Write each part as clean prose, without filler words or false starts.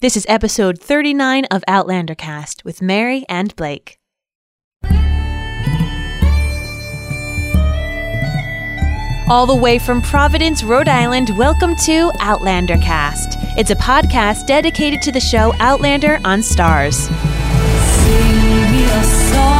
This is episode 39 of Outlander Cast with Mary and Blake. All the way from Providence, Rhode Island, welcome to Outlander Cast. It's a podcast dedicated to the show Outlander on Starz. Sing me a song.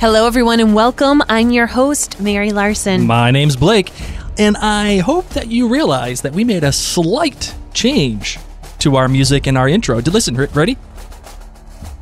Hello, everyone, and welcome. I'm your host, Mary Larson. My name's Blake, and I hope that you realize that we made a slight change to our music and our intro. Listen, ready?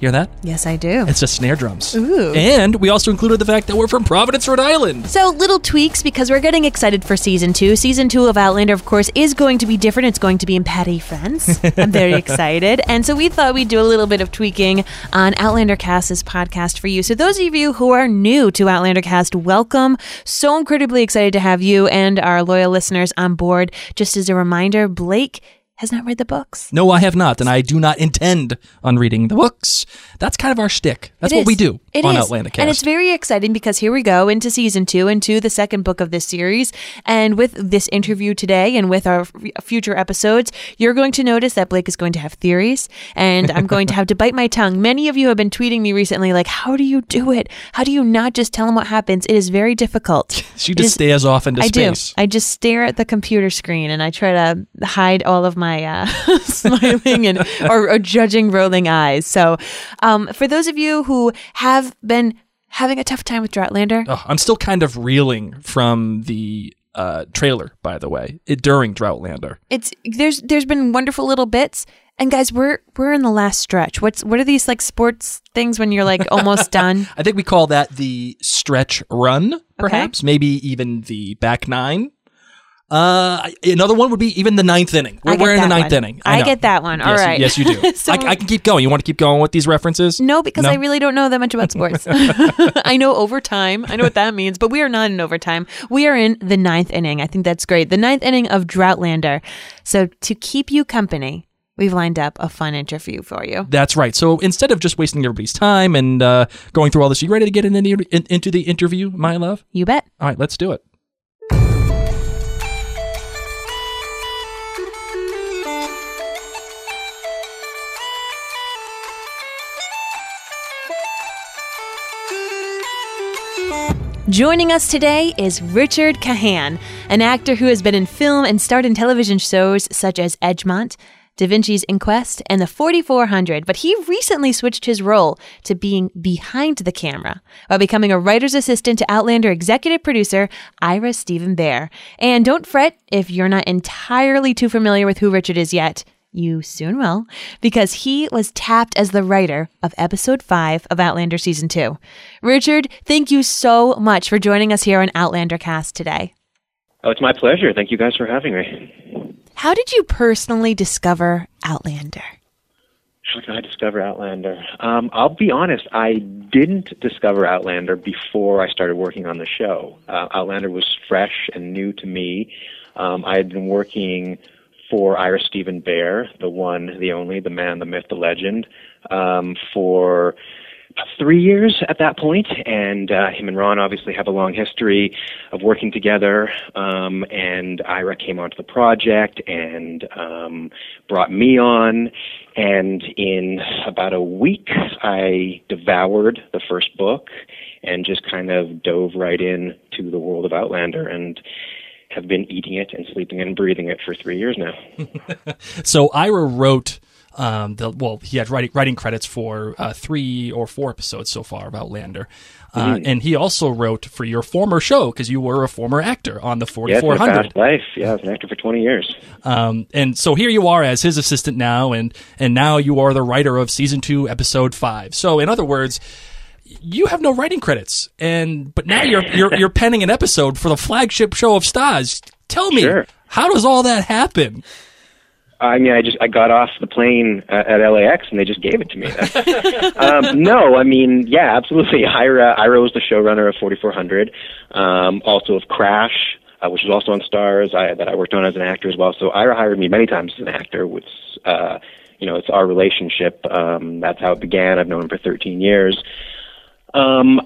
Hear that? Yes, I do. It's just snare drums. Ooh. And we also included the fact that we're from Providence, Rhode Island. So little tweaks because we're getting excited for Season 2. Season 2 of Outlander, of course, is going to be different. It's going to be in Petty Fence. I'm very excited. And so we thought we'd do a little bit of tweaking on Outlander Cast's podcast for you. So those of you who are new to Outlander Cast, welcome. So incredibly excited to have you and our loyal listeners on board. Just as a reminder, Blake has not read the books. No, I have not, and I do not intend on reading the books. That's kind of our shtick. That's what we do on Outlander Cast. And it's very exciting because here we go into Season 2, into the second book of this series, and with this interview today and with our future episodes, you're going to notice that Blake is going to have theories, and I'm going to have to bite my tongue. Many of you have been tweeting me recently, like, how do you do it? How do you not just tell them what happens? It is very difficult. She just stares off into space. I do. I just stare at the computer screen, and I try to hide all of my smiling and or judging rolling eyes. So for those of you who have been having a tough time with Droughtlander, I'm still kind of reeling from the trailer, by the way, during Droughtlander. There's been wonderful little bits. And guys, we're in the last stretch. What are these like sports things when you're like almost done? I think we call that the stretch run, perhaps. Okay. Maybe even the back nine. Another one would be even the ninth inning. We're in the ninth inning. I get that one. All right. Yes, you do. So, I can keep going. You want to keep going with these references? No, because I really don't know that much about sports. I know overtime. I know what that means, but we are not in overtime. We are in the ninth inning. I think that's great. The ninth inning of Droughtlander. So to keep you company, we've lined up a fun interview for you. That's right. So instead of just wasting everybody's time and going through all this, you ready to get into the interview, my love? You bet. All right, let's do it. Joining us today is Richard Kahan, an actor who has been in film and starred in television shows such as Edgemont, Da Vinci's Inquest, and The 4400, but he recently switched his role to being behind the camera while becoming a writer's assistant to Outlander executive producer Ira Steven Behr. And don't fret if you're not entirely too familiar with who Richard is yet. You soon will, because he was tapped as the writer of Episode 5 of Outlander Season 2. Richard, thank you so much for joining us here on Outlander Cast today. Oh, it's my pleasure. Thank you guys for having me. How did you personally discover Outlander? How did I discover Outlander? I'll be honest, I didn't discover Outlander before I started working on the show. Outlander was fresh and new to me. I had been working for Ira Steven Behr, the one, the only, the man, the myth, the legend, for 3 years at that point. And him and Ron obviously have a long history of working together. And Ira came onto the project and brought me on. And in about a week, I devoured the first book and just kind of dove right in to the world of Outlander and have been eating it and sleeping and breathing it for 3 years now. So Ira wrote, he had writing credits for 3 or 4 episodes so far of Outlander. And he also wrote for your former show because you were a former actor on the 4400. Yeah, past life. Yeah, I was an actor for 20 years. And so here you are as his assistant now, and now you are the writer of Season 2, Episode 5. So in other words, you have no writing credits, but now you're penning an episode for the flagship show of Starz. Tell me, How does all that happen? I mean, I got off the plane at LAX and they just gave it to me. No, I mean, yeah, absolutely. Ira was the showrunner of 4400, also of Crash, which is also on Starz, that I worked on as an actor as well. So Ira hired me many times as an actor, which, you know, it's our relationship. That's how it began. I've known him for 13 years. I've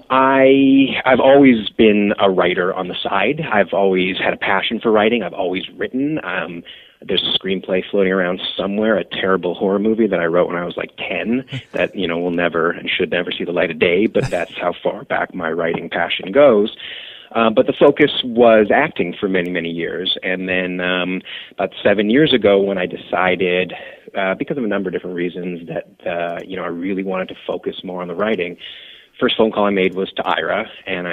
always been a writer on the side. I've always had a passion for writing. I've always written. There's a screenplay floating around somewhere, a terrible horror movie that I wrote when I was like 10 that, you know, will never and should never see the light of day, but that's how far back my writing passion goes. But the focus was acting for many, many years. And then about 7 years ago when I decided, because of a number of different reasons, that, you know, I really wanted to focus more on the writing, first phone call I made was to Ira, and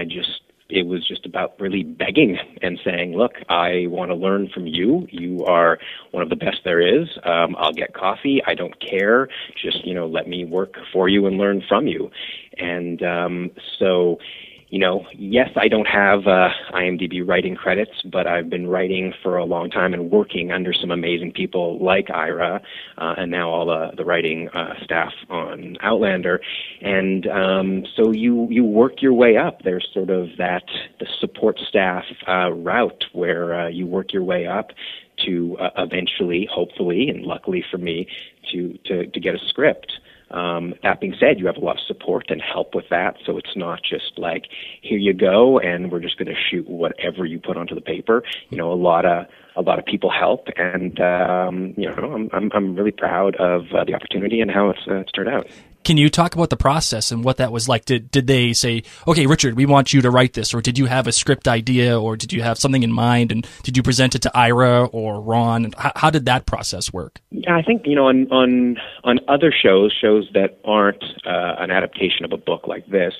it was just about really begging and saying, look, I want to learn from you. You are one of the best there is. I'll get coffee. I don't care. Just, you know, let me work for you and learn from you. And so, you know, yes, I don't have IMDb writing credits, but I've been writing for a long time and working under some amazing people like Ira and now all the writing staff on Outlander. And so you work your way up. There's sort of the support staff route where you work your way up to eventually, hopefully, and luckily for me, to get a script. That being said, you have a lot of support and help with that, so it's not just like, here you go, and we're just going to shoot whatever you put onto the paper. You know, a lot of people help, and you know, I'm really proud of the opportunity and how it's turned out. Can you talk about the process and what that was like? Did they say, okay, Richard, we want you to write this, or did you have a script idea, or did you have something in mind, and did you present it to Ira or Ron? And how did that process work? Yeah, I think, you know, on other shows that aren't an adaptation of a book like this,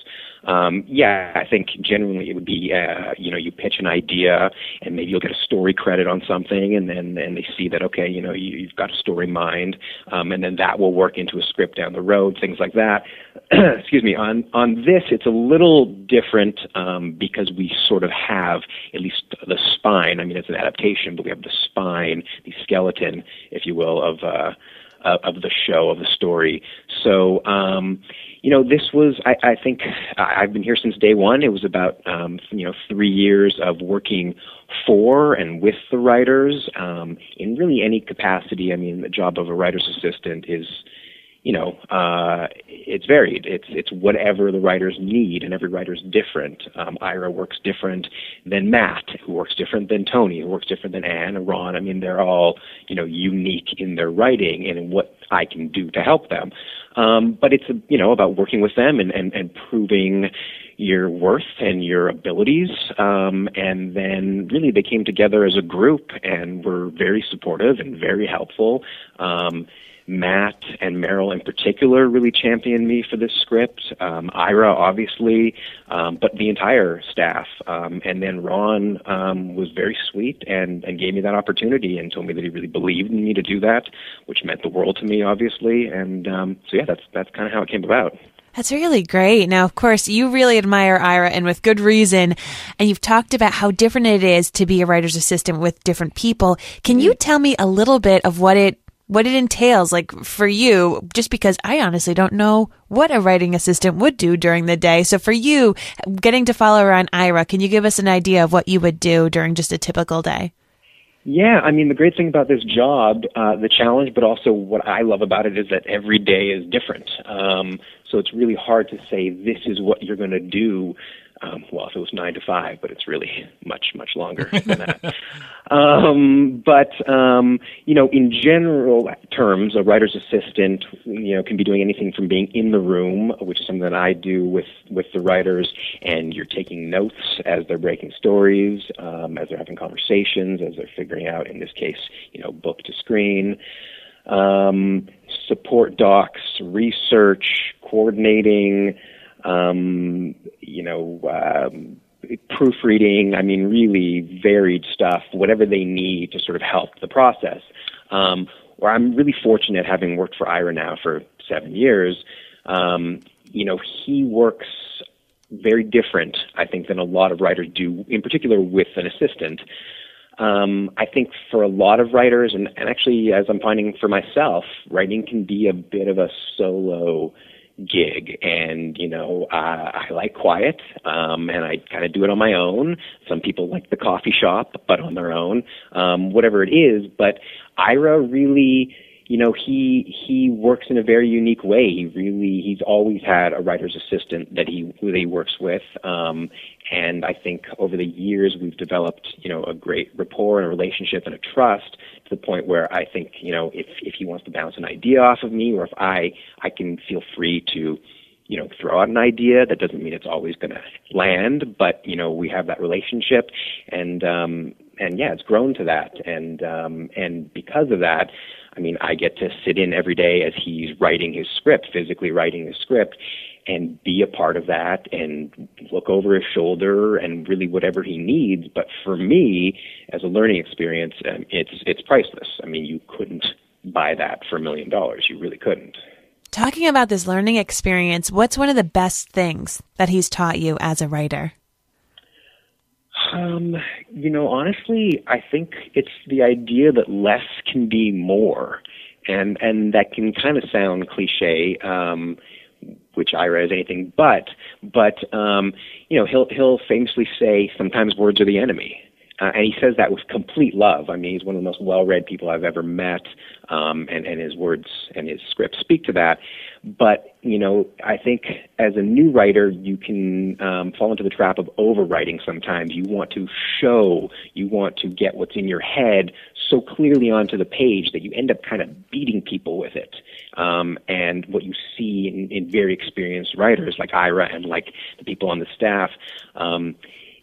yeah, I think generally it would be, you know, you pitch an idea and maybe you'll get a story credit on something, and then they see that, okay, you know, you've got a story in mind, and then that will work into a script down the road, things like that. Excuse me. On this, it's a little different because we sort of have at least the spine. I mean, it's an adaptation, but we have the spine, the skeleton, if you will, of the show, of the story. So, you know, this was, I think, I've been here since day one. It was about, you know, 3 years of working for and with the writers in really any capacity. I mean, the job of a writer's assistant is, you know, it's varied. It's whatever the writers need, and every writer's different. Ira works different than Matt, who works different than Tony, who works different than Anne and Ron. I mean, they're all, you know, unique in their writing and in what I can do to help them. But it's, you know, about working with them and proving your worth and your abilities. And then really they came together as a group and were very supportive and very helpful. Matt and Merrill in particular really championed me for this script, Ira obviously, but the entire staff. And then Ron was very sweet and gave me that opportunity and told me that he really believed in me to do that, which meant the world to me, obviously. And so, yeah, that's kind of how it came about. That's really great. Now, of course, you really admire Ira, and with good reason, and you've talked about how different it is to be a writer's assistant with different people. Can you tell me a little bit of what it entails, like for you, just because I honestly don't know what a writing assistant would do during the day. So for you, getting to follow around Ira, can you give us an idea of what you would do during just a typical day? Yeah, I mean, the great thing about this job, the challenge, but also what I love about it is that every day is different. So it's really hard to say this is what you're going to do. Well, if it was 9 to 5, but it's really much, much longer than that. But you know, in general terms, a writer's assistant, you know, can be doing anything from being in the room, which is something that I do with the writers, and you're taking notes as they're breaking stories, as they're having conversations, as they're figuring out, in this case, you know, book to screen, support docs, research, coordinating, you know, proofreading. I mean, really varied stuff, whatever they need to sort of help the process. Where I'm really fortunate, having worked for Ira now for 7 years, you know, he works very different, I think, than a lot of writers do, in particular with an assistant. I think for a lot of writers, and actually as I'm finding for myself, writing can be a bit of a solo gig. And, you know, I like quiet, and I kind of do it on my own. Some people like the coffee shop, but on their own, whatever it is. But Ira really, you know, he works in a very unique way. He's always had a writer's assistant who he works with. And I think over the years we've developed, you know, a great rapport and a relationship and a trust to the point where I think, you know, if he wants to bounce an idea off of me, or if I can feel free to, you know, throw out an idea. That doesn't mean it's always going to land, but, you know, we have that relationship, and yeah, it's grown to that. And because of that, I mean, I get to sit in every day as he's writing his script, physically writing his script, and be a part of that and look over his shoulder and really whatever he needs. But for me, as a learning experience, it's priceless. I mean, you couldn't buy that for $1 million. You really couldn't. Talking about this learning experience, what's one of the best things that he's taught you as a writer? You know, honestly, I think it's the idea that less can be more, and that can kind of sound cliche, which Ira is anything but you know, he'll famously say, "Sometimes words are the enemy," and he says that with complete love. I mean, he's one of the most well-read people I've ever met, and his words and his script speak to that. But, you know, I think as a new writer, you can fall into the trap of overwriting sometimes. You want to get what's in your head so clearly onto the page that you end up kind of beating people with it. And what you see in very experienced writers like Ira and like the people on the staff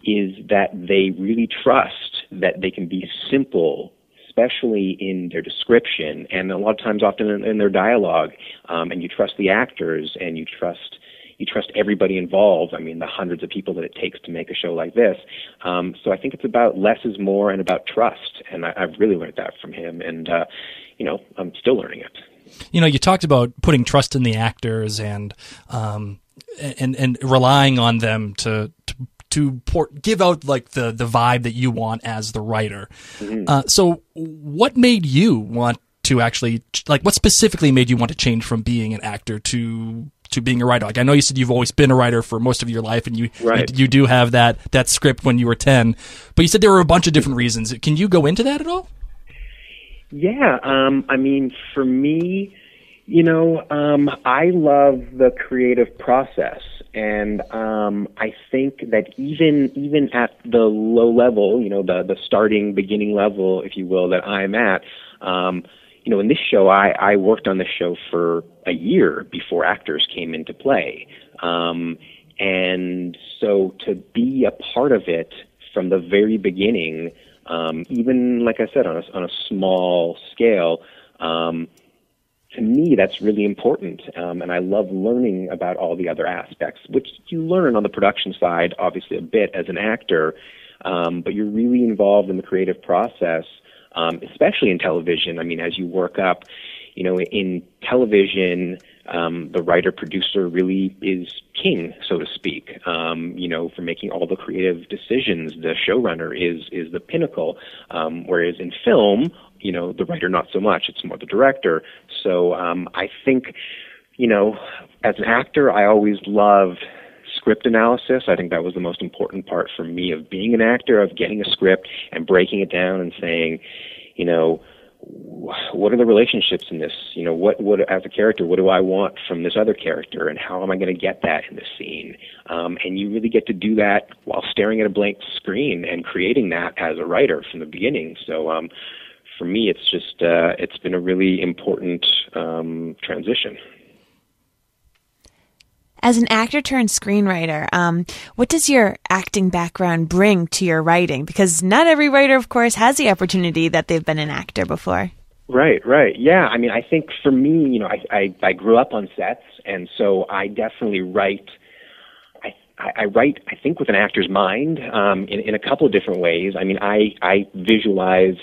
is that they really trust that they can be simple, especially in their description, and a lot of times often in their dialogue, and you trust the actors, and you trust everybody involved. I mean, the hundreds of people that it takes to make a show like this. So I think it's about less is more and about trust, and I've really learned that from him, and, you know, I'm still learning it. You know, you talked about putting trust in the actors and relying on them to give out like the vibe that you want as the writer. Mm-hmm. So what made you want to actually, like, what specifically made you want to change from being an actor to being a writer? Like, I know you said you've always been a writer for most of your life, and you do have that script when you were 10, but you said there were a bunch of different reasons. Can you go into that at all? Yeah. I mean, for me, you know, I love the creative process. And I think that even at the low level, you know, the starting, beginning level, if you will, that I'm at, you know, in this show, I worked on this show for a year before actors came into play. And so to be a part of it from the very beginning, even, like I said, on a small scale, to me, that's really important, and I love learning about all the other aspects, which you learn on the production side, obviously, a bit as an actor, but you're really involved in the creative process, especially in television. I mean, as you work up, you know, in television, the writer-producer really is king, so to speak, you know, for making all the creative decisions. The showrunner is the pinnacle, whereas in film, you know, the writer, not so much. It's more the director. So I think, you know, as an actor, I always loved script analysis. I think that was the most important part for me of being an actor, of getting a script and breaking it down and saying, you know, what are the relationships in this? You know, what as a character, what do I want from this other character, and how am I going to get that in this scene? And you really get to do that while staring at a blank screen and creating that as a writer from the beginning. So, for me, it's just, it's been a really important transition. As an actor turned screenwriter, what does your acting background bring to your writing? Because not every writer, of course, has the opportunity that they've been an actor before. Right. Yeah. I mean, I think for me, you know, I grew up on sets, and so I definitely write. I write, I think, with an actor's mind in a couple of different ways. I mean, I visualize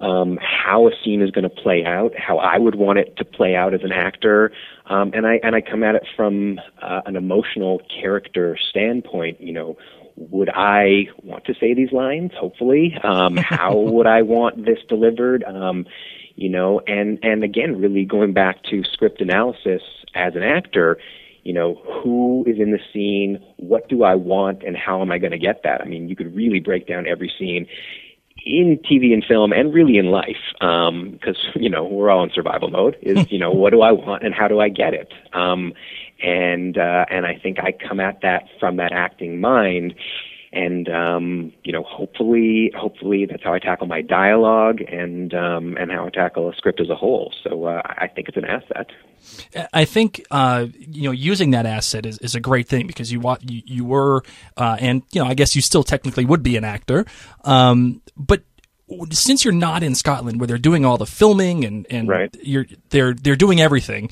how a scene is going to play out, how I would want it to play out as an actor, and I come at it from an emotional character standpoint. You know, would I want to say these lines? Hopefully. How would I want this delivered? And again, really going back to script analysis as an actor, you know, who is in the scene, what do I want, and how am I going to get that? I mean, you could really break down every scene in TV and film and really in life, because, we're all in survival mode, is, what do I want and how do I get it? And I think I come at that from that acting mind. And, hopefully that's how I tackle my dialogue and how I tackle a script as a whole. So I think it's an asset. I think, using that asset is a great thing, because you were, and, I guess you still technically would be an actor. But since you're not in Scotland, where they're doing all the filming and right. they're doing everything,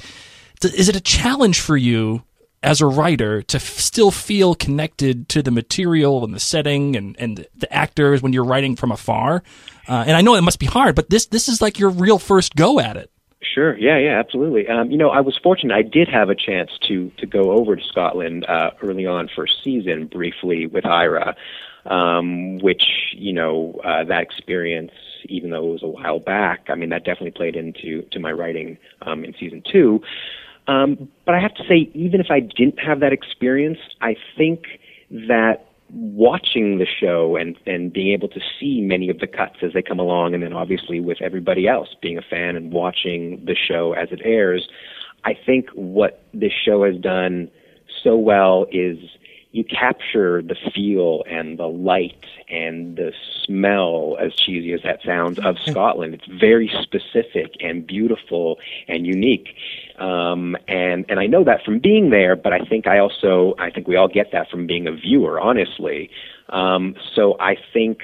is it a challenge for you as a writer to still feel connected to the material and the setting and the actors when you're writing from afar? And I know it must be hard, but this is like your real first go at it. Sure. Yeah, absolutely. I was fortunate. I did have a chance to go over to Scotland early on for a season briefly with Ira, which, that experience, even though it was a while back, I mean, that definitely played into my writing in season two. But I have to say, even if I didn't have that experience, I think that watching the show and being able to see many of the cuts as they come along, and then obviously with everybody else being a fan and watching the show as it airs, I think what this show has done so well is you capture the feel and the light and the smell, as cheesy as that sounds, of Scotland. It's very specific and beautiful and unique. And I know that from being there, but I think we all get that from being a viewer, honestly. So I think,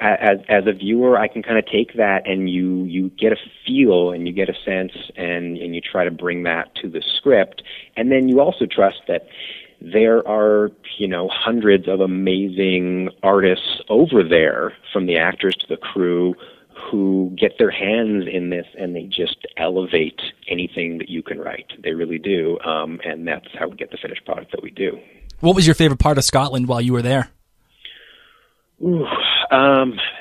as a viewer, I can kind of take that, and you get a feel and you get a sense, and you try to bring that to the script. And then you also trust that there are, hundreds of amazing artists over there, from the actors to the crew, who get their hands in this, and they just elevate anything that you can write. They really do. And that's how we get the finished product that we do. What was your favorite part of Scotland while you were there? Ooh,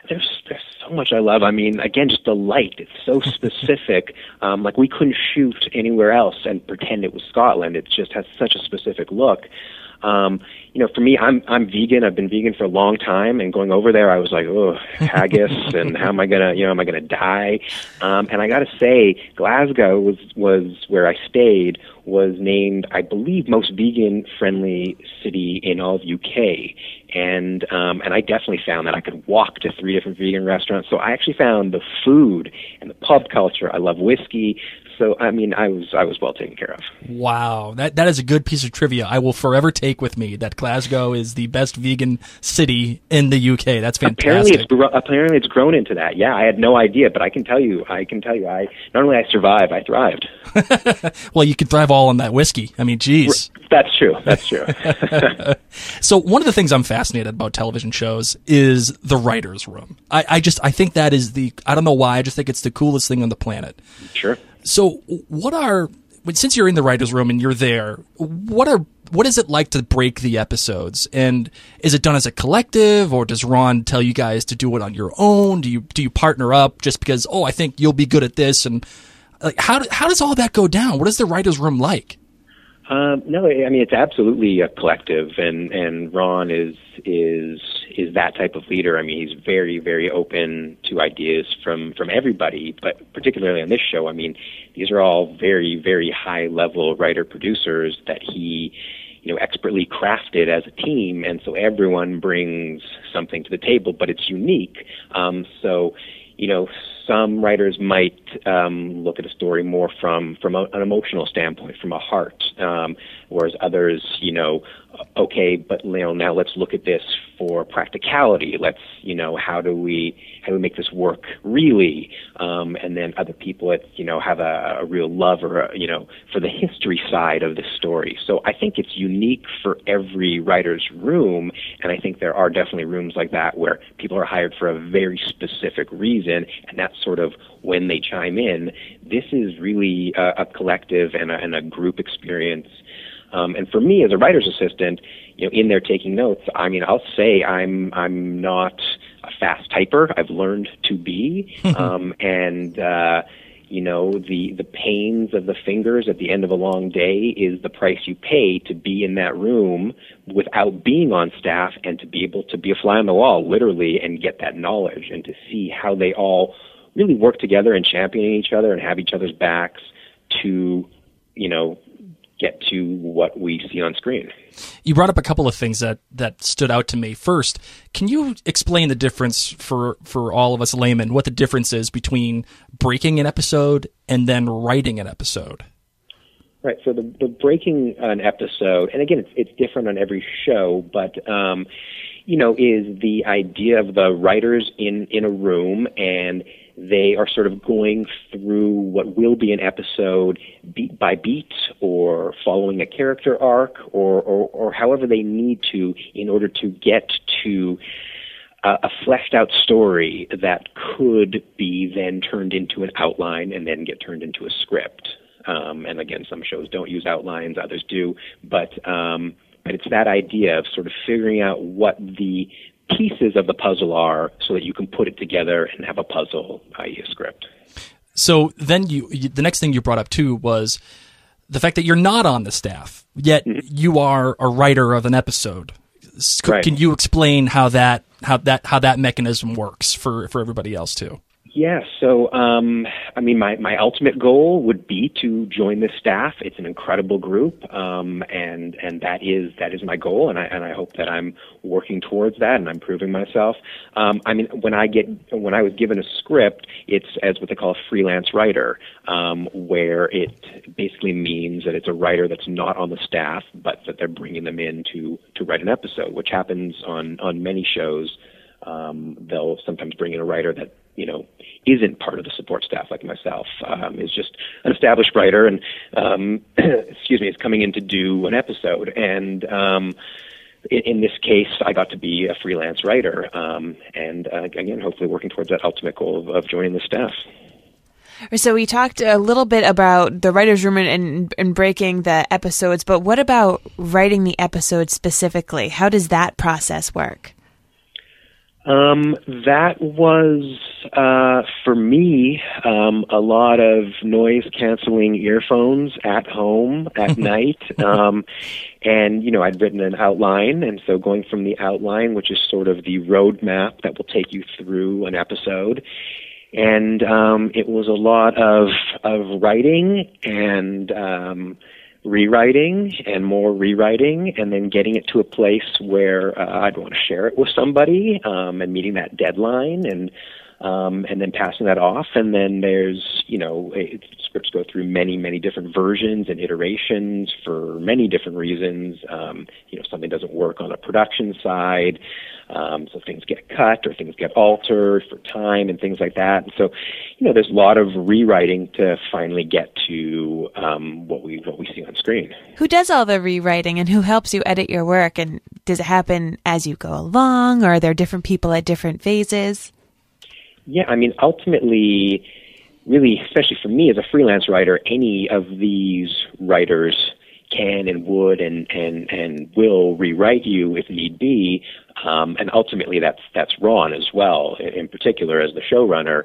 there's so much I love. I mean, again, just the light. It's so specific. Like, we couldn't shoot anywhere else and pretend it was Scotland. It just has such a specific look. For me, I'm vegan. I've been vegan for a long time, and going over there, I was like, oh, haggis, and how am I gonna die? And I gotta say, Glasgow was where I stayed, was named, I believe, most vegan-friendly city in all of UK. And I definitely found that I could walk to 3 different vegan restaurants. So I actually found the food and the pub culture. I love whiskey. So, I mean, I was well taken care of. Wow. That is a good piece of trivia I will forever take with me, that Glasgow is the best vegan city in the UK. That's fantastic. Apparently it's grown into that. Yeah, I had no idea, but I can tell you, I not only I survived, I thrived. Well, you can thrive all on that whiskey. I mean, geez. That's true. So one of the things I'm fascinated about television shows is the writer's room. I think that is I don't know why, I just think it's the coolest thing on the planet. Sure. So since you're in the writer's room and you're there, what is it like to break the episodes? And is it done as a collective, or does Ron tell you guys to do it on your own? Do you partner up just because, oh, I think you'll be good at this? And like, how does all that go down? What is the writer's room like? No, I mean, it's absolutely a collective, and Ron is that type of leader. I mean, he's very, very open to ideas from everybody, but particularly on this show, I mean, these are all very, very high-level writer-producers that he, expertly crafted as a team, and so everyone brings something to the table, but it's unique. Some writers might look at a story more from an emotional standpoint, from a heart, whereas others, okay, but now let's look at this for practicality. Let's, how do we make this work really? And then other people that have a real love or for the history side of the story. So I think it's unique for every writer's room, and I think there are definitely rooms like that where people are hired for a very specific reason, and that's sort of when they chime in. This is really a collective and a group experience. And for me as a writer's assistant, in there taking notes. I mean, I'll say I'm not a fast typer. I've learned to be, the pains of the fingers at the end of a long day is the price you pay to be in that room without being on staff and to be able to be a fly on the wall, literally, and get that knowledge and to see how they all really work together and champion each other and have each other's backs to, get to what we see on screen. You brought up a couple of things that stood out to me. First, can you explain the difference for all of us laymen, what the difference is between breaking an episode and then writing an episode? Right. So the breaking an episode, and again, it's different on every show, but is the idea of the writers in a room, and they are sort of going through what will be an episode beat by beat, or following a character arc, or however they need to in order to get to a fleshed out story that could be then turned into an outline and then get turned into a script. And again, some shows don't use outlines, others do, but it's that idea of sort of figuring out what the pieces of the puzzle are so that you can put it together and have a puzzle, i.e. a script. So then the next thing you brought up too was the fact that you're not on the staff, yet you are a writer of an episode. Right. Can you explain how that mechanism works for everybody else too? Yeah, so my ultimate goal would be to join this staff. It's an incredible group, and that is my goal, and I hope that I'm working towards that and I'm proving myself. When I was given a script, it's as what they call a freelance writer, where it basically means that it's a writer that's not on the staff, but that they're bringing them in to write an episode, which happens on many shows. They'll sometimes bring in a writer that isn't part of the support staff, like myself, is just an established writer and is coming in to do an episode. And in this case, I got to be a freelance writer, and again, hopefully working towards that ultimate goal of joining the staff. So we talked a little bit about the writer's room and breaking the episodes, but what about writing the episode specifically? How does that process work? That was, for me, a lot of noise-canceling earphones at home at night. And I'd written an outline, and so going from the outline, which is sort of the roadmap that will take you through an episode, and it was a lot of writing and rewriting and more rewriting, and then getting it to a place where I'd want to share it with somebody, and meeting that deadline, and then passing that off. And then there's, scripts go through many, many different versions and iterations for many different reasons. Something doesn't work on a production side, so things get cut or things get altered for time and things like that. And so, there's a lot of rewriting to finally get to what we see on screen. Who does all the rewriting, and who helps you edit your work? And does it happen as you go along, or are there different people at different phases? Yeah, ultimately, really, especially for me as a freelance writer, any of these writers can and would and will rewrite you if need be, and ultimately that's Ron as well, in particular as the showrunner.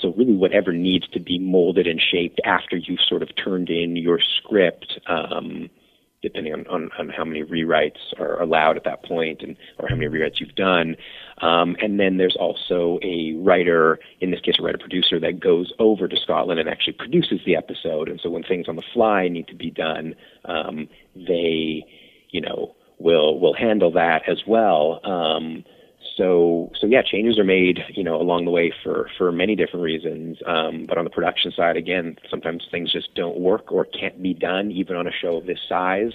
So really, whatever needs to be molded and shaped after you've sort of turned in your script, depending on how many rewrites are allowed at that point, or how many rewrites you've done. And then there's also a writer, in this case a writer-producer, that goes over to Scotland and actually produces the episode. And so when things on the fly need to be done, they, will handle that as well. So, changes are made, along the way for many different reasons. But on the production side, again, sometimes things just don't work or can't be done, even on a show of this size.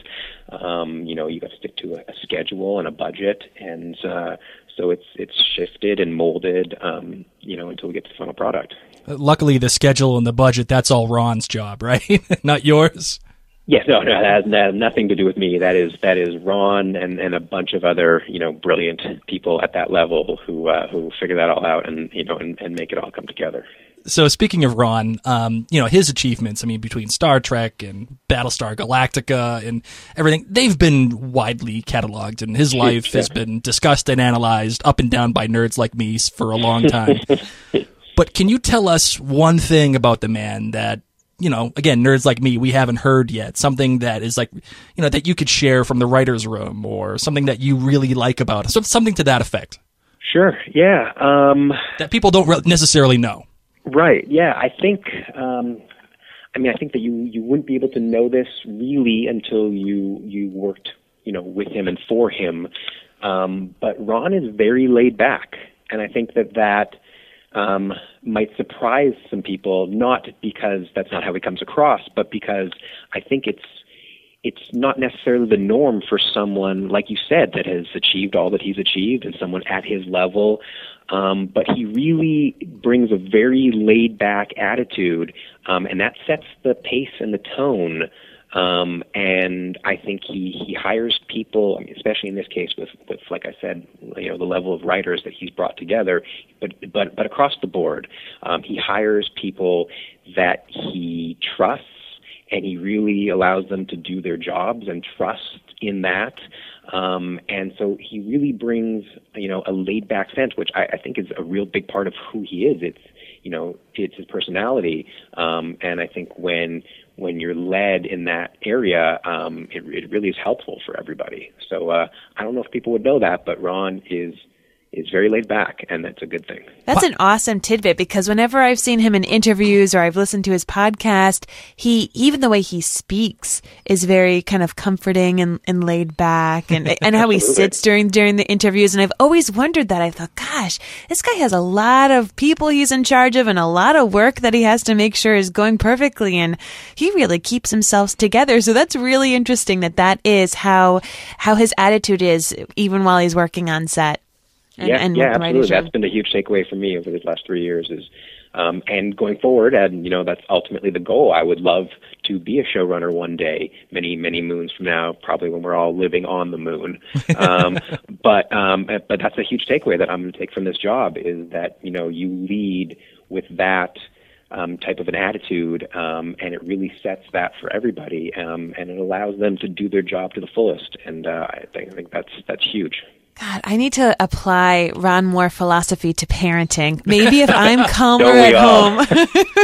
You got to stick to a schedule and a budget. And so it's shifted and molded, until we get to the final product. Luckily, the schedule and the budget, that's all Ron's job, right? Not yours. Yeah, no, that has nothing to do with me. That is Ron and a bunch of other, brilliant people at that level who figure that all out and make it all come together. So speaking of Ron, his achievements, between Star Trek and Battlestar Galactica and everything, they've been widely cataloged, and his life has been discussed and analyzed up and down by nerds like me for a long time. But can you tell us one thing about the man that, again, nerds like me, we haven't heard yet, something that is like, that you could share from the writer's room or something that you really like about, something to that effect? Sure, yeah. That people don't necessarily know. Right. Yeah. I think. I think that you wouldn't be able to know this really until you worked, with him and for him. But Ron is very laid back, and I think that might surprise some people. Not because that's not how he comes across, but because I think it's not necessarily the norm for someone, like you said, that has achieved all that he's achieved, and someone at his level. But he really brings a very laid-back attitude, and that sets the pace and the tone. And I think he hires people, especially in this case with, like I said, the level of writers that he's brought together, but across the board, he hires people that he trusts, and he really allows them to do their jobs and trust in that. And so he really brings, a laid back sense, which I think is a real big part of who he is. It's his personality. And I think when you're led in that area, it really is helpful for everybody. So, I don't know if people would know that, but Ron is very laid back, and that's a good thing. That's an awesome tidbit, because whenever I've seen him in interviews or I've listened to his podcast, even the way he speaks is very kind of comforting and laid back, and how he sits during the interviews. And I've always wondered that. I thought, gosh, this guy has a lot of people he's in charge of and a lot of work that he has to make sure is going perfectly, and he really keeps himself together. So that's really interesting that is how his attitude is, even while he's working on set. And absolutely. That's been a huge takeaway for me over these last 3 years is, and going forward, and that's ultimately the goal. I would love to be a showrunner one day, many, many moons from now, probably when we're all living on the moon. But that's a huge takeaway that I'm going to take from this job, is that, you lead with that type of an attitude, and it really sets that for everybody, and it allows them to do their job to the fullest. And I think that's huge. God, I need to apply Ron Moore philosophy to parenting. Maybe if I'm calmer at home,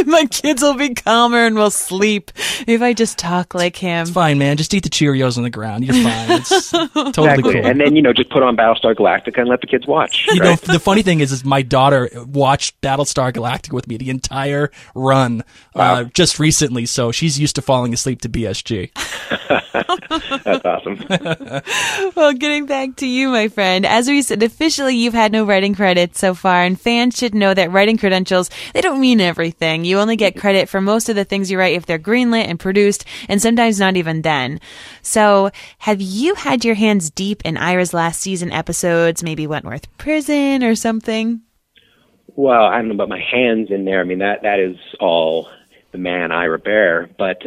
my kids will be calmer and will sleep. If I just talk like him. It's fine, man. Just eat the Cheerios on the ground. You're fine. It's totally exactly. Cool. And then, just put on Battlestar Galactica and let the kids watch. Right? The funny thing is my daughter watched Battlestar Galactica with me the entire run just recently, so she's used to falling asleep to BSG. That's awesome. Well, getting back to you, my friend. As we said, officially, you've had no writing credits so far, and fans should know that writing credentials, they don't mean everything. You only get credit for most of the things you write if they're greenlit and produced, and sometimes not even then. So have you had your hands deep in Ira's last season episodes, maybe Wentworth Prison or something? Well, I don't know about my hands in there. That is all the man Ira Behr, but...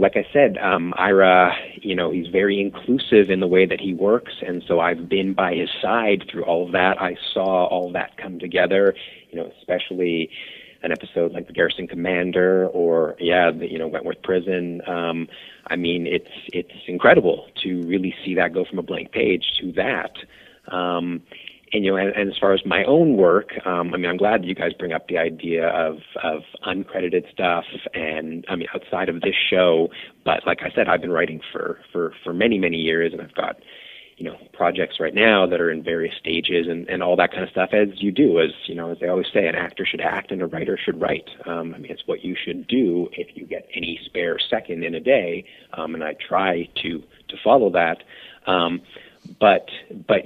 like I said, Ira, he's very inclusive in the way that he works, and so I've been by his side through all of that. I saw all that come together, especially an episode like The Garrison Commander or, Wentworth Prison. It's incredible to really see that go from a blank page to that. And as far as my own work, I'm glad that you guys bring up the idea of uncredited stuff, and outside of this show. But like I said, I've been writing for many, many years, and I've got, projects right now that are in various stages and all that kind of stuff, as you do, as they always say, an actor should act and a writer should write. It's what you should do if you get any spare second in a day. And I try to follow that. But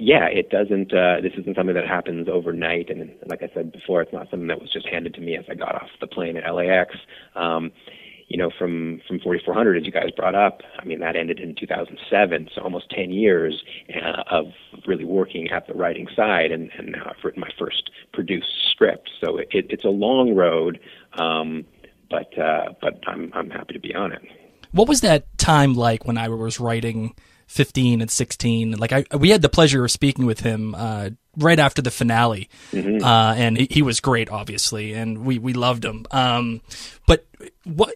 yeah, it doesn't. This isn't something that happens overnight. And like I said before, it's not something that was just handed to me as I got off the plane at LAX. From 4400, as you guys brought up, that ended in 2007, so almost 10 years of really working at the writing side, and now I've written my first produced script. So it's a long road, but I'm happy to be on it. What was that time like when Ira was writing 15 and 16? Like, we had the pleasure of speaking with him right after the finale, mm-hmm. And he was great, obviously, and we loved him. But what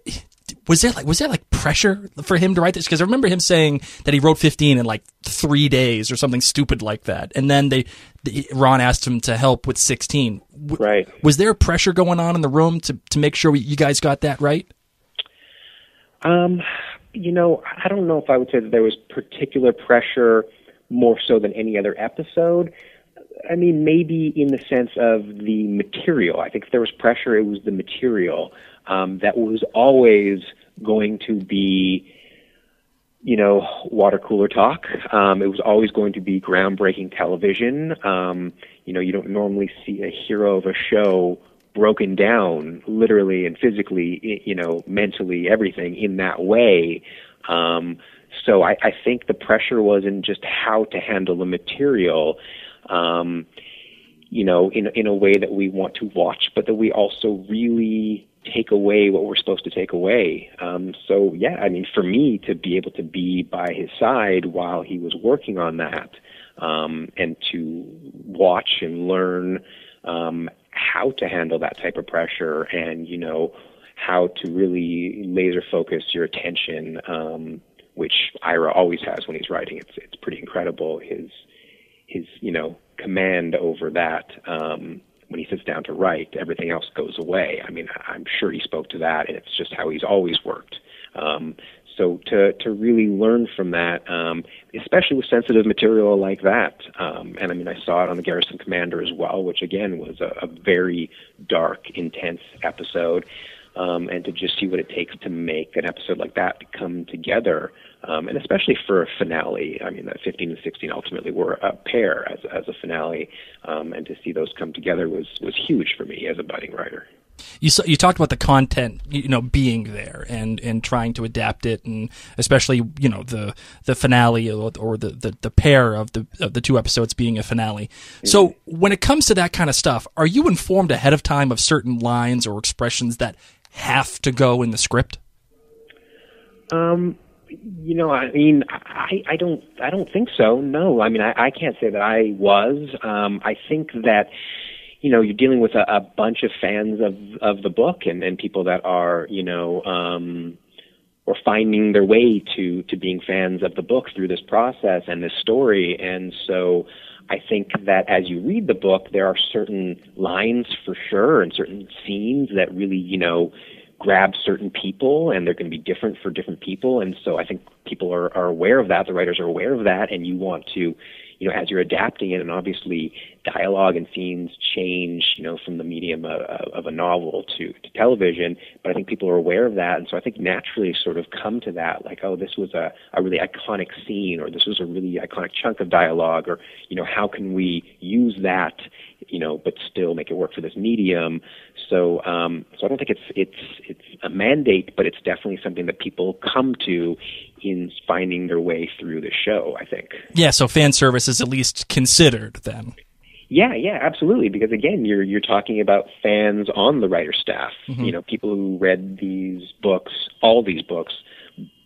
was there like pressure for him to write this? Because I remember him saying that he wrote 15 in like 3 days or something stupid like that, and then Ron asked him to help with 16. Right? Was there pressure going on in the room to make sure you guys got that right? You know, I don't know if I would say that there was particular pressure more so than any other episode. I mean, maybe in the sense of the material. I think if there was pressure, it was the material that was always going to be, you know, water cooler talk. It was always going to be groundbreaking television. You know, you don't normally see a hero of a show broken down literally and physically, you know, mentally, everything in that way. So I think the pressure was in just how to handle the material, you know, in a way that we want to watch, but that we also really take away what we're supposed to take away. So, yeah, I mean, for me to be able to be by his side while he was working on that, and to watch and learn how to handle that type of pressure and, you know, how to really laser focus your attention, which Ira always has when he's writing. It's pretty incredible, his you know, command over that. When he sits down to write, everything else goes away. I mean, I'm sure he spoke to that, and it's just how he's always worked. So to really learn from that, especially with sensitive material like that, and I mean, I saw it on The Garrison Commander as well, which again was a very dark, intense episode, and to just see what it takes to make an episode like that come together, and especially for a finale. I mean, that 15 and 16 ultimately were a pair as a finale, and to see those come together was huge for me as a budding writer. You talked about the content, you know, being there and trying to adapt it, and especially, you know, the finale or the pair of the two episodes being a finale. Mm-hmm. So when it comes to that kind of stuff, are you informed ahead of time of certain lines or expressions that have to go in the script? You know, I mean, I don't think so. No, I mean, I can't say that I was. I think that, you know, you're dealing with a bunch of fans of the book and people that are, you know, or finding their way to being fans of the book through this process and this story. And so I think that as you read the book, there are certain lines for sure and certain scenes that really, you know, grab certain people, and they're going to be different for different people. And so I think people are aware of that. The writers are aware of that, and you want to, you know, as you're adapting it, and obviously dialogue and scenes change, you know, from the medium of a novel to television, but I think people are aware of that. And so I think naturally sort of come to that, like, oh, this was a really iconic scene, or this was a really iconic chunk of dialogue, or, you know, how can we use that, you know, but still make it work for this medium. So, so I don't think it's a mandate, but it's definitely something that people come to in finding their way through the show, I think. Yeah, so fan service is at least considered then. Yeah, absolutely. Because again, you're talking about fans on the writer's staff. Mm-hmm. You know, people who read these books, all these books,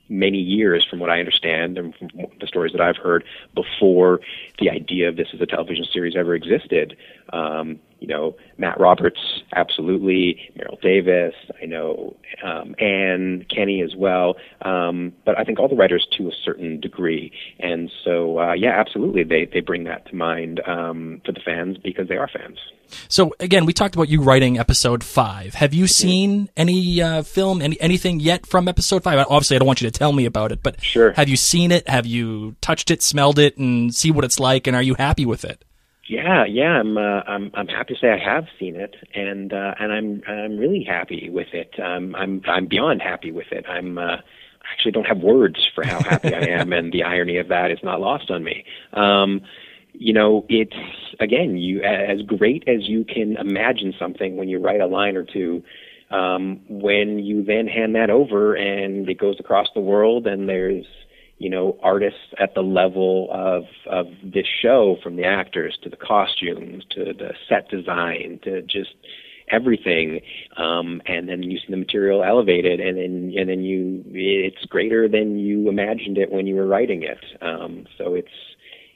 many years, from what I understand and from the stories that I've heard, before the idea of this as a television series ever existed. You know, Matt Roberts, absolutely, Meryl Davis, I know, Anne, Kenny as well, but I think all the writers to a certain degree. And so, yeah, absolutely, they bring that to mind for the fans, because they are fans. So, again, we talked about you writing Episode 5. Have you seen any film, anything yet from Episode 5? Obviously, I don't want you to tell me about it, but sure. Have you seen it? Have you touched it, smelled it, and see what it's like, and are you happy with it? Yeah, I'm happy to say I have seen it, and I'm really happy with it. I'm beyond happy with it. I actually don't have words for how happy I am, and the irony of that is not lost on me. You know, it's, again, you, as great as you can imagine something when you write a line or two, when you then hand that over and it goes across the world, and there's, you know, artists at the level of this show, from the actors to the costumes to the set design to just everything, and then you see the material elevated, and then it's greater than you imagined it when you were writing it. So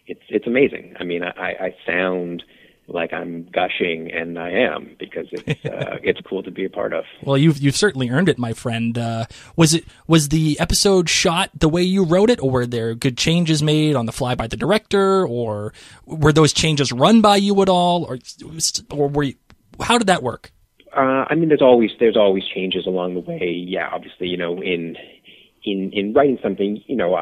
it's amazing. I mean, I sound like I'm gushing, and I am, because it's cool to be a part of. Well, you've certainly earned it, my friend. Was the episode shot the way you wrote it, or were there good changes made on the fly by the director, or were those changes run by you at all, or were you, how did that work? I mean, there's always changes along the way. Yeah, obviously, you know, in writing something, you know,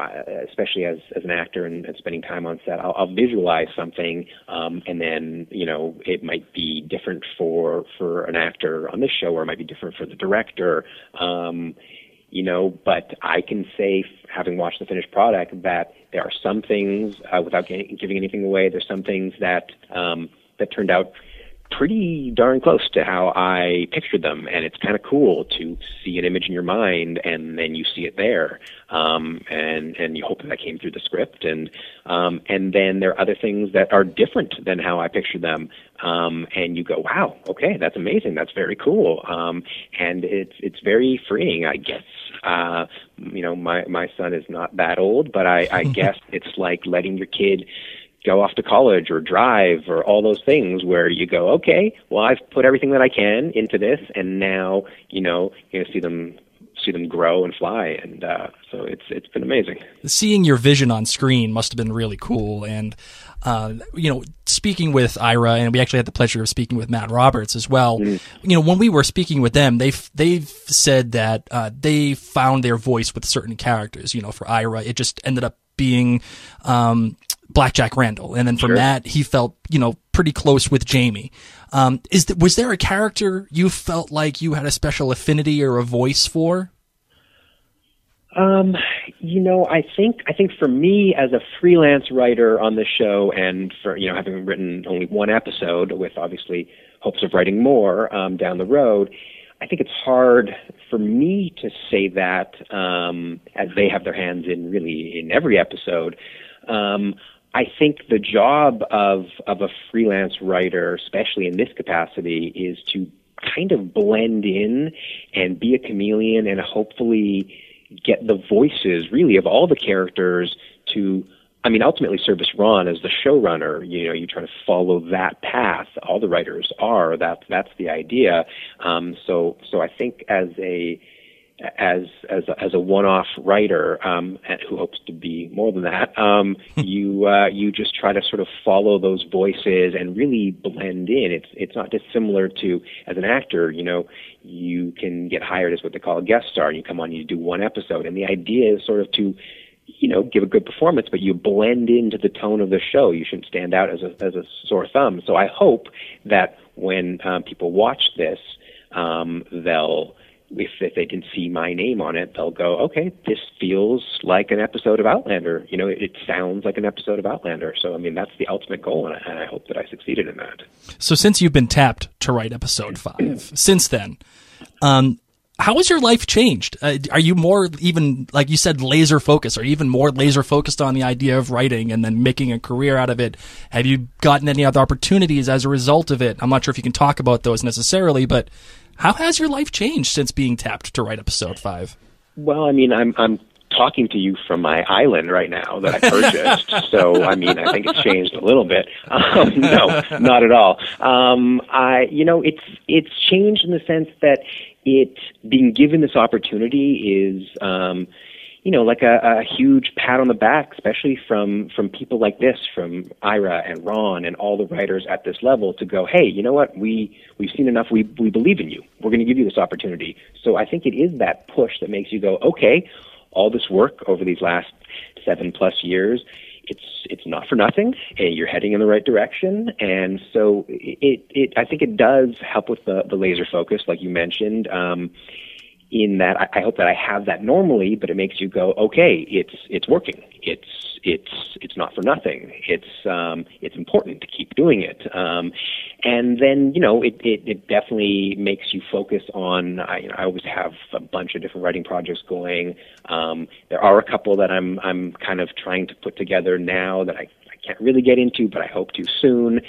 especially as an actor and spending time on set, I'll visualize something, and then, you know, it might be different for an actor on this show, or it might be different for the director, you know, but I can say, having watched the finished product, that there are some things, without giving anything away, there's some things that that turned out pretty darn close to how I pictured them, and it's kind of cool to see an image in your mind and then you see it there, and you hope that came through the script, and then there are other things that are different than how I pictured them, and you go, wow, okay, that's amazing, that's very cool, and it's very freeing, I guess. You know, my son is not that old, but I guess it's like letting your kid go off to college or drive or all those things where you go, okay, well, I've put everything that I can into this, and now, you know, you're gonna see them grow and fly, and so it's been amazing. Seeing your vision on screen must have been really cool, and you know, speaking with Ira, and we actually had the pleasure of speaking with Matt Roberts as well. Mm-hmm. You know, when we were speaking with them, they've said that they found their voice with certain characters. You know, for Ira, it just ended up being Blackjack Randall, and then for Matt, he felt, you know, pretty close with Jamie. Was there a character you felt like you had a special affinity or a voice for? You know, I think for me, as a freelance writer on the show, and for, you know, having written only one episode, with obviously hopes of writing more down the road, I think it's hard for me to say that, as they have their hands in really in every episode. I think the job of a freelance writer, especially in this capacity, is to kind of blend in and be a chameleon, and hopefully get the voices, really, of all the characters to, I mean, ultimately service Ron as the showrunner. You know, you try to follow that path. All the writers are. That's the idea. So I think as a one-off writer, and who hopes to be more than that, you just try to sort of follow those voices and really blend in. It's not dissimilar to, as an actor, you know, you can get hired as what they call a guest star, and you come on, you do one episode, and the idea is sort of to, you know, give a good performance, but you blend into the tone of the show. You shouldn't stand out as a sore thumb. So I hope that when people watch this, they'll, if they didn't see my name on it, they'll go, okay, this feels like an episode of Outlander. You know, it sounds like an episode of Outlander. So, I mean, that's the ultimate goal, and I hope that I succeeded in that. So since you've been tapped to write episode 5, since then, how has your life changed? Are you more, even, like you said, laser focused? Are you even more laser focused on the idea of writing and then making a career out of it? Have you gotten any other opportunities as a result of it? I'm not sure if you can talk about those necessarily, but how has your life changed since being tapped to write episode 5? Well, I mean, I'm talking to you from my island right now that I purchased, so I mean, I think it's changed a little bit. No, not at all. You know, it's changed in the sense that it being given this opportunity is, you know, like a huge pat on the back, especially from people like this, from Ira and Ron and all the writers at this level, to go, hey, you know what, we've seen enough, we believe in you, we're going to give you this opportunity. So I think it is that push that makes you go, okay, all this work over these last 7+ years, it's not for nothing, and you're heading in the right direction. And so it I think it does help with the laser focus, like you mentioned, in that I hope that I have that normally, but it makes you go, okay, it's working. It's not for nothing. It's important to keep doing it. And then, you know, it definitely makes you focus on, you know, I always have a bunch of different writing projects going. There are a couple that I'm kind of trying to put together now that I can't really get into, but I hope to soon.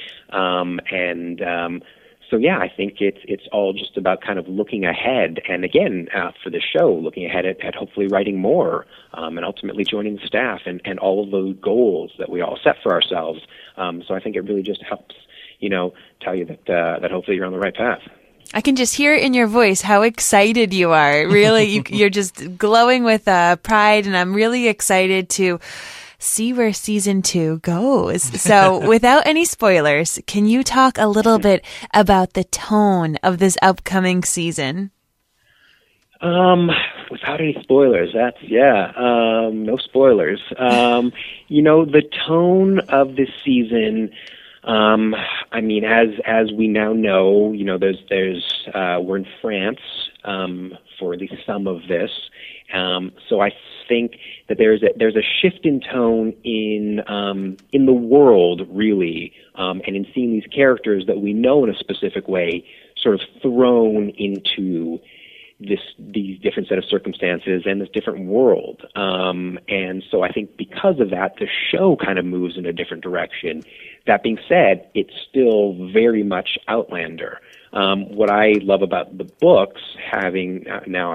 So yeah, I think it's all just about kind of looking ahead, and again for the show, looking ahead at hopefully writing more, and ultimately joining the staff and all of those goals that we all set for ourselves. So I think it really just helps, tell you that hopefully you're on the right path. I can just hear in your voice how excited you are. Really, you're just glowing with pride, and I'm really excited to see where season 2 goes. So without any spoilers, can you talk a little bit about the tone of this upcoming season? Without any spoilers, no spoilers. The tone of this season, as we now know, there's we're in France, for at least some of this. So I think that there's a shift in tone in the world, really, and in seeing these characters that we know in a specific way sort of thrown into these different set of circumstances and this different world. And so I think because of that, the show kind of moves in a different direction. That being said, it's still very much Outlander. What I love about the books, having now,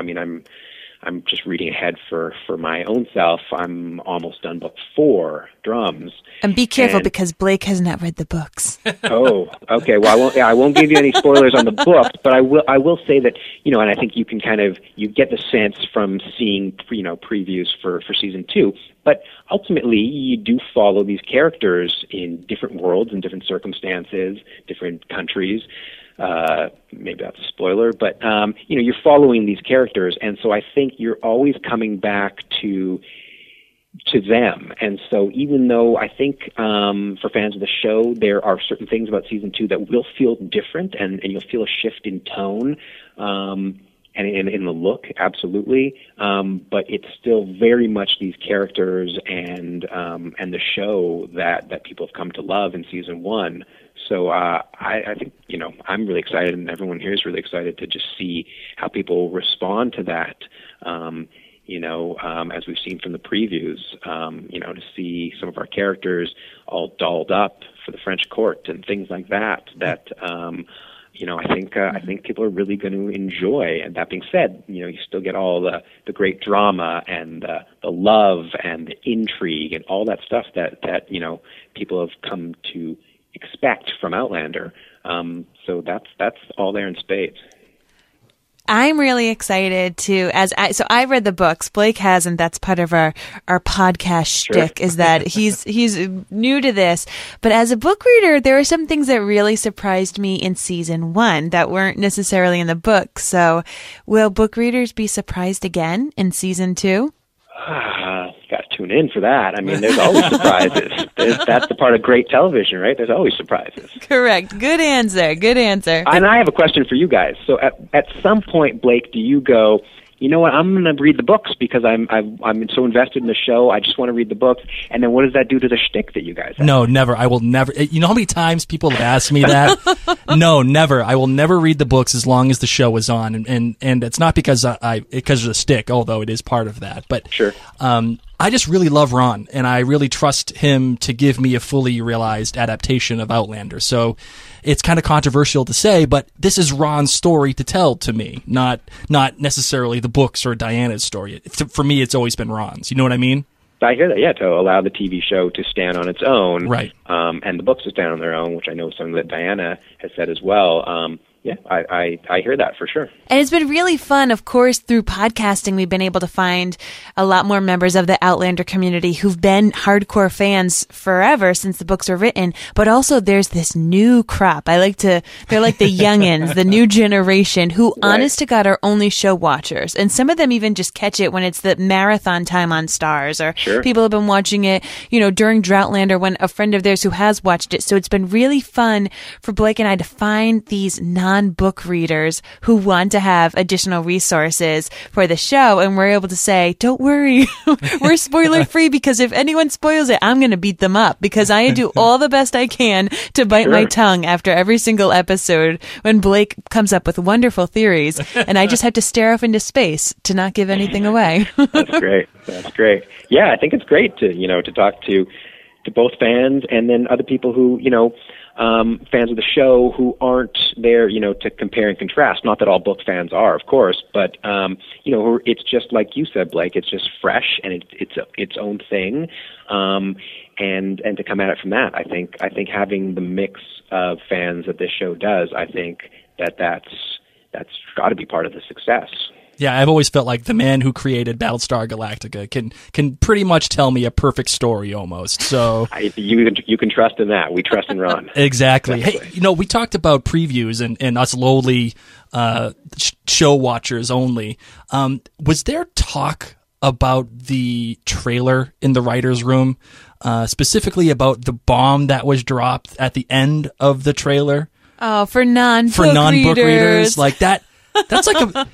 I'm just reading ahead for my own self. I'm almost done book 4, Drums. And be careful because Blake has not read the books. Oh, okay. Well, I won't give you any spoilers on the book, but I will say that, and I think you can you get the sense from seeing, previews for season 2, but ultimately you do follow these characters in different worlds and different circumstances, different countries. Maybe that's a spoiler, but you're following these characters, and so I think you're always coming back to them. And so even though I think for fans of the show, there are certain things about season 2 that will feel different, and you'll feel a shift in tone and in the look, absolutely. But it's still very much these characters and the show that people have come to love in season 1. So I think, I'm really excited, and everyone here is really excited to just see how people respond to that, as we've seen from the previews, to see some of our characters all dolled up for the French court and things like that, I think people are really going to enjoy. And that being said, you still get all the great drama and the love and the intrigue and all that stuff that people have come to expect from Outlander. So that's all there in spades. I'm really excited to, so I read the books. Blake hasn't. That's part of our podcast shtick, is that he's new to this. But as a book reader, there are some things that really surprised me in season 1 that weren't necessarily in the book. So will book readers be surprised again in season 2? Got to tune in for that. There's always surprises. That's the part of great television, right? There's always surprises. Correct. Good answer. And I have a question for you guys. So at some point, Blake, do you go, you know what, I'm going to read the books because I'm so invested in the show, I just want to read the books? And then what does that do to the shtick that you guys have? No, never. I will never. You know how many times people have asked me that? No, never. I will never read the books as long as the show is on. And it's not because because of the shtick, although it is part of that. But sure. I just really love Ron, and I really trust him to give me a fully realized adaptation of Outlander. So it's kind of controversial to say, but this is Ron's story to tell to me, not necessarily the books or Diana's story. For me, it's always been Ron's. You know what I mean? I hear that, yeah, to allow the TV show to stand on its own. Right. And the books to stand on their own, which I know is something that Diana has said as well. Yeah, I hear that for sure. And it's been really fun. Of course, through podcasting, we've been able to find a lot more members of the Outlander community who've been hardcore fans forever since the books were written. But also there's this new crop. They're like the youngins, the new generation who, right, honest to God, are only show watchers. And some of them even just catch it when it's the marathon time on Starz, or sure, people have been watching it, during Droughtlander when a friend of theirs who has watched it. So it's been really fun for Blake and I to find these non-book readers who want to have additional resources for the show, and we're able to say, don't worry, we're spoiler free, because if anyone spoils it, I'm going to beat them up, because I do all the best I can to bite, sure, my tongue after every single episode when Blake comes up with wonderful theories, and I just have to stare off into space to not give anything away. That's great. Yeah, I think it's great to talk to both fans and then other people who fans of the show who aren't there, you know, to compare and contrast. Not that all book fans are, of course, but you know, it's just like you said, Blake. It's just fresh and it's own thing, and to come at it from that, I think having the mix of fans that this show does, I think that's got to be part of the success. Yeah, I've always felt like the man who created Battlestar Galactica can pretty much tell me a perfect story almost. So you can trust in that. We trust in Ron. Exactly. Hey, you know, we talked about previews and us lowly show watchers only. Was there talk about the trailer in the writer's room, specifically about the bomb that was dropped at the end of the trailer? Oh, for non-book readers like that. That's like a...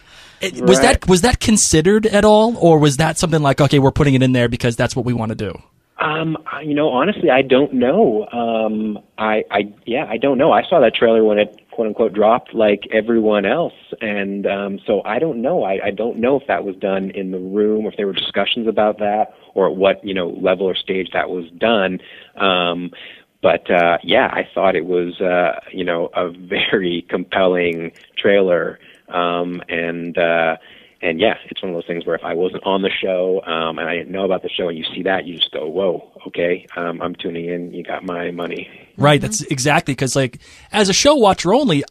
Was that considered at all, or was that something like, okay, we're putting it in there because that's what we want to do? You know, honestly, I don't know. I don't know. I saw that trailer when it "quote unquote" dropped, like everyone else, and so I don't know. I don't know if that was done in the room, or if there were discussions about that, or at what, you know, level or stage that was done. But yeah, I thought it was you know, a very compelling trailer. And yeah, it's one of those things where if I wasn't on the show, and I didn't know about the show, and you see that, you just go, whoa, okay, I'm tuning in. You got my money. Right. That's exactly. Cause like as a show watcher only,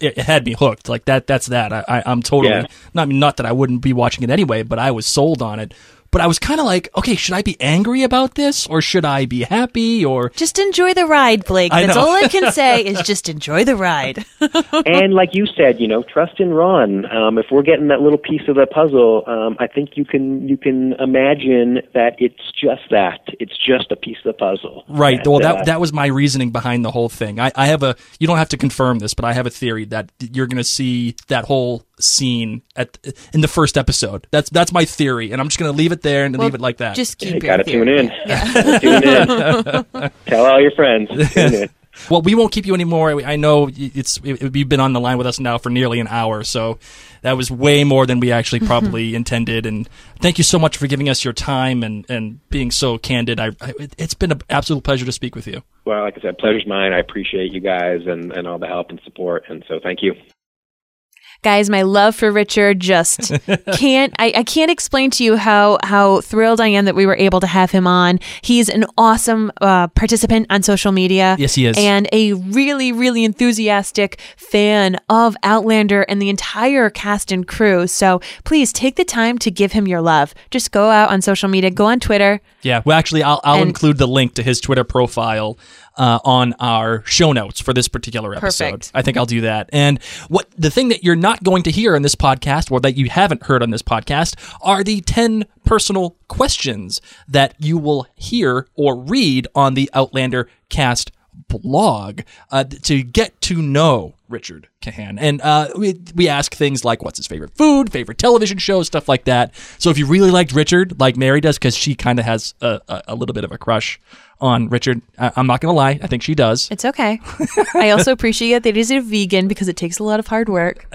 it had me hooked like that. That's that. I'm totally not that I wouldn't be watching it anyway, but I was sold on it. But I was kind of like, okay, should I be angry about this, or should I be happy, or just enjoy the ride, Blake? That's all I can say is just enjoy the ride. And like you said, you know, trust in Ron. If we're getting that little piece of the puzzle, I think you can imagine that it's just that. It's just a piece of the puzzle. Right. And, well, that was my reasoning behind the whole thing. I have a... You don't have to confirm this, but I have a theory that you're going to see that whole scene in the first episode. That's my theory, and I'm just going to leave it there and leave it like that. Just keep your theory. Tune in. Tell all your friends. Tune in. Well, we won't keep you anymore. I know you've been on the line with us now for nearly an hour, so that was way more than we actually probably intended. And thank you so much for giving us your time and being so candid. It's been an absolute pleasure to speak with you. Well, like I said, pleasure's mine. I appreciate you guys and all the help and support, and so thank you. Guys, my love for Richard just can't... I can't explain to you how thrilled I am that we were able to have him on. He's an awesome participant on social media. Yes, he is. And a really, really enthusiastic fan of Outlander and the entire cast and crew. So please take the time to give him your love. Just go out on social media. Go on Twitter. Yeah. Well, actually, I'll include the link to his Twitter profile on our show notes for this particular episode. Perfect. I think I'll do that. And what the thing that you're not going to hear in this podcast, or that you haven't heard on this podcast, are the 10 personal questions that you will hear or read on the Outlander Cast blog to get to know Richard Kahan. And we ask things like, what's his favorite food, favorite television show, stuff like that. So if you really liked Richard, like Mary does, because she kind of has a little bit of a crush on Richard. I'm not going to lie. I think she does. It's okay. I also appreciate that he's a vegan, because it takes a lot of hard work.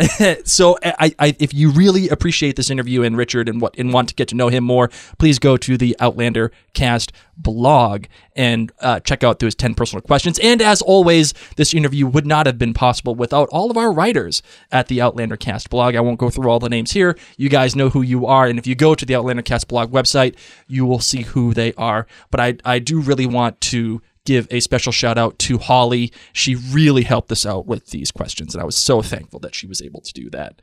So if you really appreciate this interview and Richard and want to get to know him more, please go to the Outlander Cast blog and check out those 10 personal questions. And as always, this interview would not have been possible without all of our writers at the Outlander Cast blog. I won't go through all the names here. You guys know who you are. And if you go to the Outlander Cast blog website, you will see who they are. But I do really want to give a special shout out to Holly. She really helped us out with these questions, and I was so thankful that she was able to do that.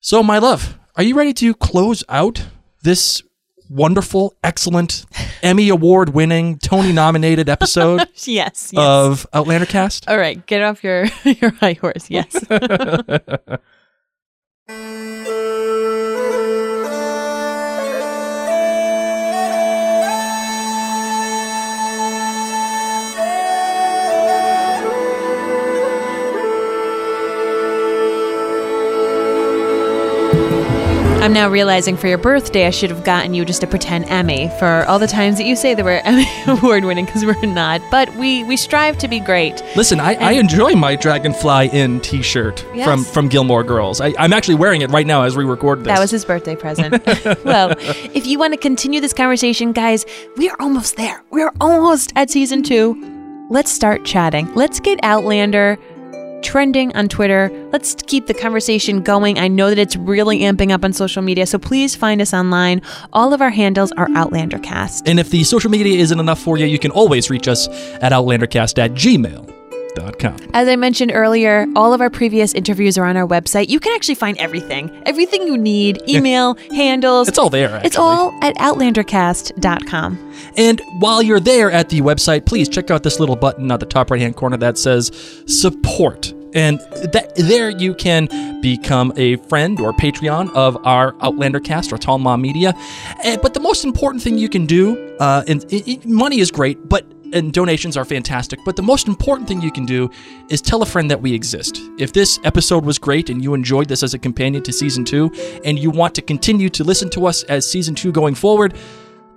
So, my love, are you ready to close out this wonderful, excellent, Emmy Award-winning, Tony-nominated episode yes, of Outlander Cast? All right, get off your high horse, yes. I'm now realizing for your birthday I should have gotten you just a pretend Emmy for all the times that you say that we're Emmy Award winning, because we're not, but we strive to be great. Listen, I enjoy my Dragonfly Inn t-shirt from Gilmore Girls. I'm actually wearing it right now as we record this. That was his birthday present. Well, if you want to continue this conversation, guys, we are almost there. We're almost at season 2. Let's start chatting. Let's get Outlander trending on Twitter. Let's keep the conversation going. I know that it's really amping up on social media, so please find us online. All of our handles are OutlanderCast. And if the social media isn't enough for you, you can always reach us at outlandercast@gmail.com. As I mentioned earlier, all of our previous interviews are on our website. You can actually find everything you need, email, handles. It's all there, actually. It's all at outlandercast.com. And while you're there at the website, please check out this little button at the top right-hand corner that says support. And there you can become a friend or Patreon of our Outlander Cast or Tall Ma Media. But the most important thing you can do, money is great, and donations are fantastic, but the most important thing you can do is tell a friend that we exist. If this episode was great and you enjoyed this as a companion to Season 2 and you want to continue to listen to us as Season 2 going forward,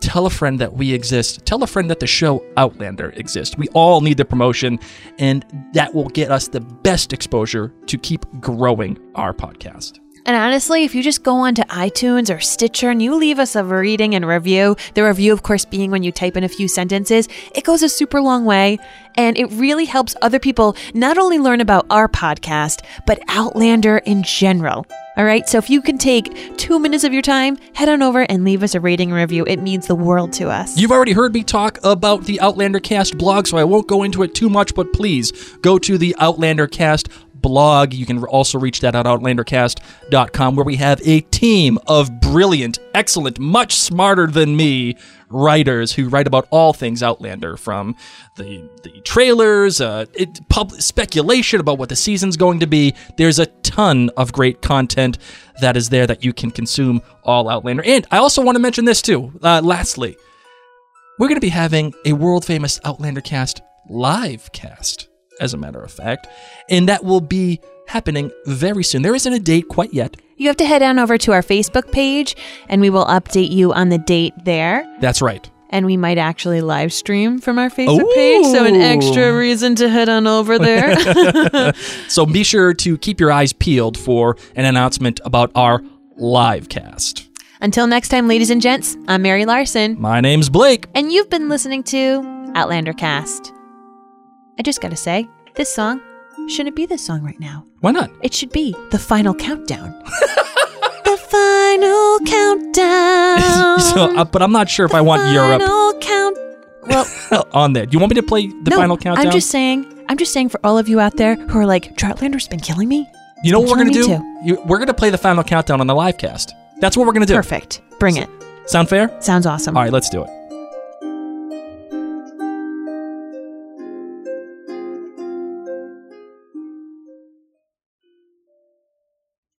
tell a friend that we exist. Tell a friend that the show Outlander exists. We all need the promotion, and that will get us the best exposure to keep growing our podcast. And honestly, if you just go onto iTunes or Stitcher and you leave us a reading and review, the review, of course, being when you type in a few sentences, it goes a super long way. And it really helps other people not only learn about our podcast, but Outlander in general. All right, so if you can take 2 minutes of your time, head on over and leave us a rating and review. It means the world to us. You've already heard me talk about the Outlander Cast blog, so I won't go into it too much, but please go to the Outlander Cast blog. You can also reach that at outlandercast.com, where we have a team of brilliant, excellent, much smarter than me writers who write about all things Outlander, from the trailers, speculation about what the season's going to be. There's a ton of great content that is there that you can consume all Outlander. And I also want to mention this too. Lastly, we're going to be having a world-famous Outlander Cast live cast, as a matter of fact, and that will be happening very soon. There isn't a date quite yet. You have to head on over to our Facebook page, and we will update you on the date there. That's right. And we might actually live stream from our Facebook page, so an extra reason to head on over there. So be sure to keep your eyes peeled for an announcement about our live cast. Until next time, ladies and gents, I'm Mary Larson. My name's Blake. And you've been listening to Outlander Cast. I just gotta say, this song shouldn't be this song right now. Why not? It should be The Final Countdown. The Final Countdown. But I'm not sure if I want Europe. On there. Do you want me to play The Final Countdown? I'm just saying for all of you out there who are like, Droughtlander's been killing me. You know what we're going to do? We're going to play The Final Countdown on the live cast. That's what we're going to do. Perfect. Bring it. Sound fair? Sounds awesome. All right, let's do it.